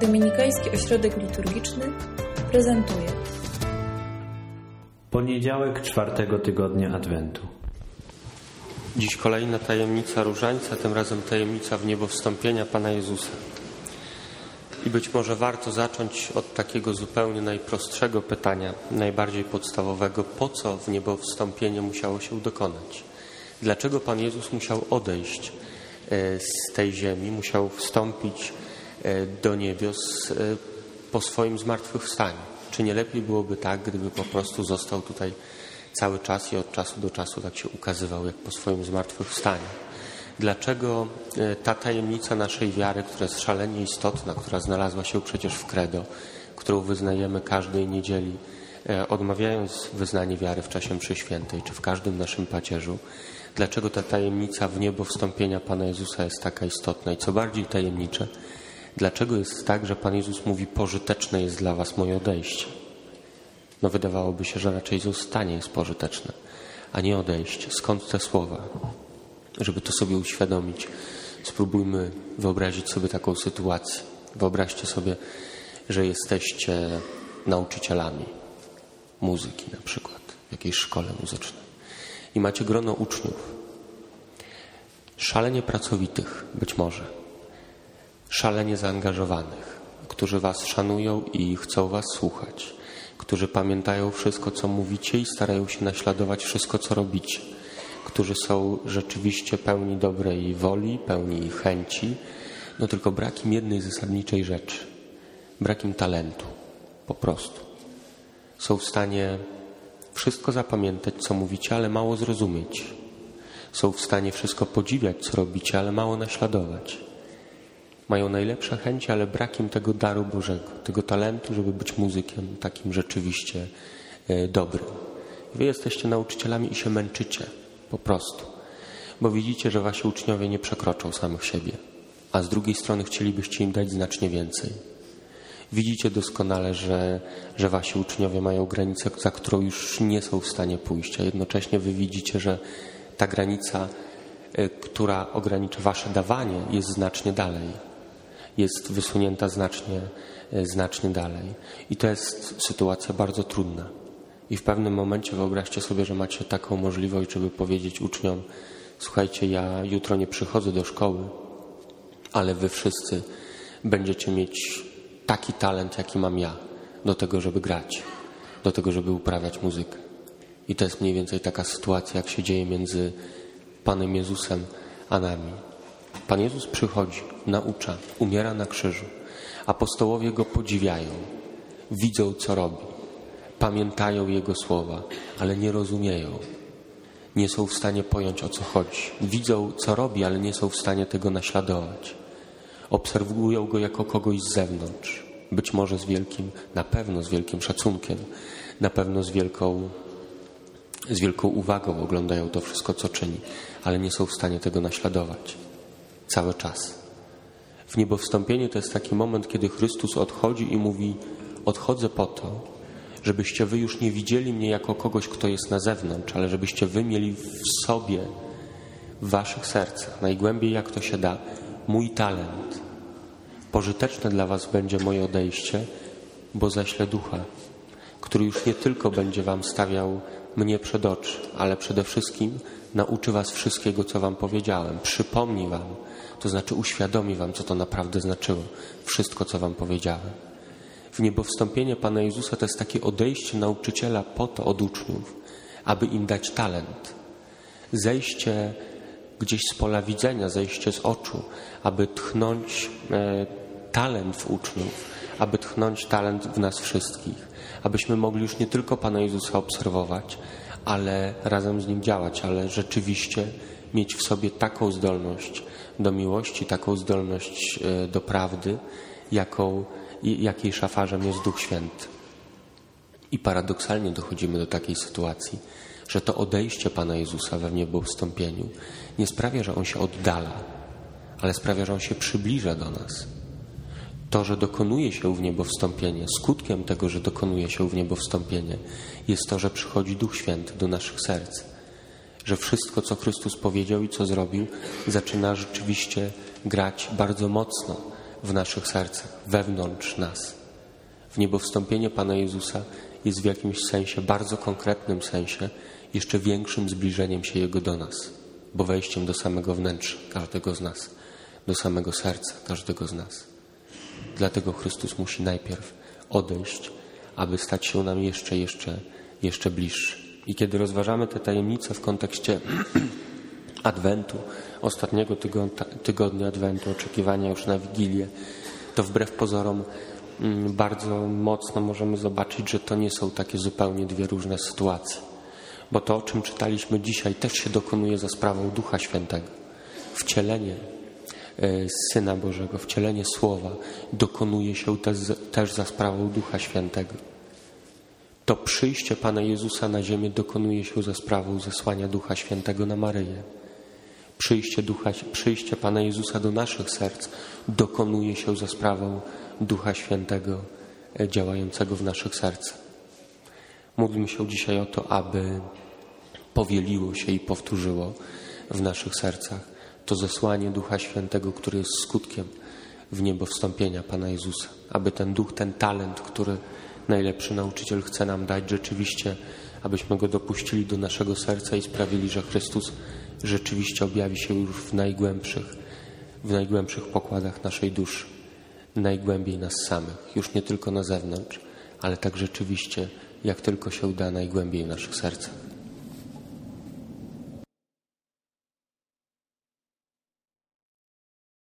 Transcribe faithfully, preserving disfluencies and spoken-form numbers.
Dominikański Ośrodek Liturgiczny prezentuje poniedziałek czwartego tygodnia Adwentu. Dziś kolejna tajemnica różańca, tym razem tajemnica w niebo wstąpienia Pana Jezusa. I być może warto zacząć od takiego zupełnie najprostszego pytania, najbardziej podstawowego. Po co w niebo wstąpienie musiało się dokonać? Dlaczego Pan Jezus musiał odejść z tej ziemi, musiał wstąpić do niebios po swoim zmartwychwstaniu? Czy nie lepiej byłoby tak, gdyby po prostu został tutaj cały czas i od czasu do czasu tak się ukazywał, jak po swoim zmartwychwstaniu? Dlaczego ta tajemnica naszej wiary, która jest szalenie istotna, która znalazła się przecież w credo, którą wyznajemy każdej niedzieli, odmawiając wyznanie wiary w czasie mszy świętej, czy w każdym naszym pacierzu, dlaczego ta tajemnica w niebo wstąpienia Pana Jezusa jest taka istotna? I co bardziej tajemnicze, dlaczego jest tak, że Pan Jezus mówi: pożyteczne jest dla was moje odejście? No wydawałoby się, że raczej zostanie jest pożyteczne, a nie odejście. Skąd te słowa? Żeby to sobie uświadomić, spróbujmy wyobrazić sobie taką sytuację. Wyobraźcie sobie, że jesteście nauczycielami muzyki na przykład, w jakiejś szkole muzycznej i macie grono uczniów, szalenie pracowitych być może, szalenie zaangażowanych, którzy was szanują i chcą was słuchać, którzy pamiętają wszystko, co mówicie i starają się naśladować wszystko, co robicie, którzy są rzeczywiście pełni dobrej woli, pełni chęci, no tylko brak im jednej zasadniczej rzeczy, brak im talentu, po prostu. Są w stanie wszystko zapamiętać, co mówicie, ale mało zrozumieć. Są w stanie wszystko podziwiać, co robicie, ale mało naśladować. Mają najlepsze chęci, ale brak im tego daru Bożego, tego talentu, żeby być muzykiem takim rzeczywiście dobrym. Wy jesteście nauczycielami i się męczycie. Po prostu. Bo widzicie, że wasi uczniowie nie przekroczą samych siebie, a z drugiej strony chcielibyście im dać znacznie więcej. Widzicie doskonale, że, że wasi uczniowie mają granicę, za którą już nie są w stanie pójść, a jednocześnie wy widzicie, że ta granica, która ogranicza wasze dawanie, jest znacznie dalej. Jest wysunięta znacznie, znacznie dalej. I to jest sytuacja bardzo trudna. I w pewnym momencie wyobraźcie sobie, że macie taką możliwość, żeby powiedzieć uczniom: słuchajcie, ja jutro nie przychodzę do szkoły, ale wy wszyscy będziecie mieć taki talent, jaki mam ja, do tego, żeby grać, do tego, żeby uprawiać muzykę. I to jest mniej więcej taka sytuacja, jak się dzieje między Panem Jezusem a nami. Pan Jezus przychodzi, naucza, umiera na krzyżu. Apostołowie Go podziwiają, widzą, co robi. Pamiętają Jego słowa, ale nie rozumieją. Nie są w stanie pojąć, o co chodzi. Widzą, co robi, ale nie są w stanie tego naśladować. Obserwują Go jako kogoś z zewnątrz. Być może z wielkim, na pewno z wielkim szacunkiem, na pewno z wielką, z wielką uwagą oglądają to wszystko, co czyni, ale nie są w stanie tego naśladować. Cały czas. W niebo wstąpienie to jest taki moment, kiedy Chrystus odchodzi i mówi: odchodzę po to, żebyście wy już nie widzieli mnie jako kogoś, kto jest na zewnątrz, ale żebyście wy mieli w sobie, w waszych sercach, najgłębiej jak to się da, mój talent. Pożyteczne dla was będzie moje odejście, bo zaślę Ducha, który już nie tylko będzie wam stawiał mnie przed oczy, ale przede wszystkim nauczy was wszystkiego, co wam powiedziałem. Przypomni wam, to znaczy uświadomi wam, co to naprawdę znaczyło, wszystko, co wam powiedziałem. W niebo wstąpienie Pana Jezusa to jest takie odejście nauczyciela po to od uczniów, aby im dać talent. Zejście gdzieś z pola widzenia, zejście z oczu, aby tchnąć e, talent w uczniów, aby tchnąć talent w nas wszystkich, abyśmy mogli już nie tylko Pana Jezusa obserwować, ale razem z Nim działać, ale rzeczywiście mieć w sobie taką zdolność do miłości, taką zdolność e, do prawdy, jaką I jakiej szafarzem jest Duch Święty. I paradoksalnie dochodzimy do takiej sytuacji, że to odejście Pana Jezusa we niebo wstąpieniu nie sprawia, że On się oddala, ale sprawia, że On się przybliża do nas. To, że dokonuje się w niebo wstąpienie, skutkiem tego, że dokonuje się w niebo wstąpienie, jest to, że przychodzi Duch Święty do naszych serc, że wszystko, co Chrystus powiedział i co zrobił, zaczyna rzeczywiście grać bardzo mocno, w naszych sercach, wewnątrz nas. W niebowstąpienie Pana Jezusa jest w jakimś sensie, bardzo konkretnym sensie, jeszcze większym zbliżeniem się Jego do nas, bo wejściem do samego wnętrza każdego z nas, do samego serca każdego z nas. Dlatego Chrystus musi najpierw odejść, aby stać się nam jeszcze, jeszcze, jeszcze bliższy. I kiedy rozważamy te tajemnice w kontekście Adwentu, ostatniego tygodnia, tygodnia Adwentu, oczekiwania już na Wigilię, to wbrew pozorom bardzo mocno możemy zobaczyć, że to nie są takie zupełnie dwie różne sytuacje. Bo to, o czym czytaliśmy dzisiaj, też się dokonuje za sprawą Ducha Świętego. Wcielenie Syna Bożego, wcielenie Słowa dokonuje się też za sprawą Ducha Świętego. To przyjście Pana Jezusa na ziemię dokonuje się za sprawą zesłania Ducha Świętego na Maryję. Przyjście, Ducha, przyjście Pana Jezusa do naszych serc dokonuje się za sprawą Ducha Świętego działającego w naszych sercach. Módlmy się dzisiaj o to, aby powieliło się i powtórzyło w naszych sercach to zesłanie Ducha Świętego, który jest skutkiem w niebo wstąpienia Pana Jezusa. Aby ten Duch, ten talent, który najlepszy nauczyciel chce nam dać, rzeczywiście, abyśmy go dopuścili do naszego serca i sprawili, że Chrystus rzeczywiście objawi się już w najgłębszych, w najgłębszych pokładach naszej duszy, najgłębiej nas samych, już nie tylko na zewnątrz, ale tak rzeczywiście, jak tylko się uda, najgłębiej w naszych sercach.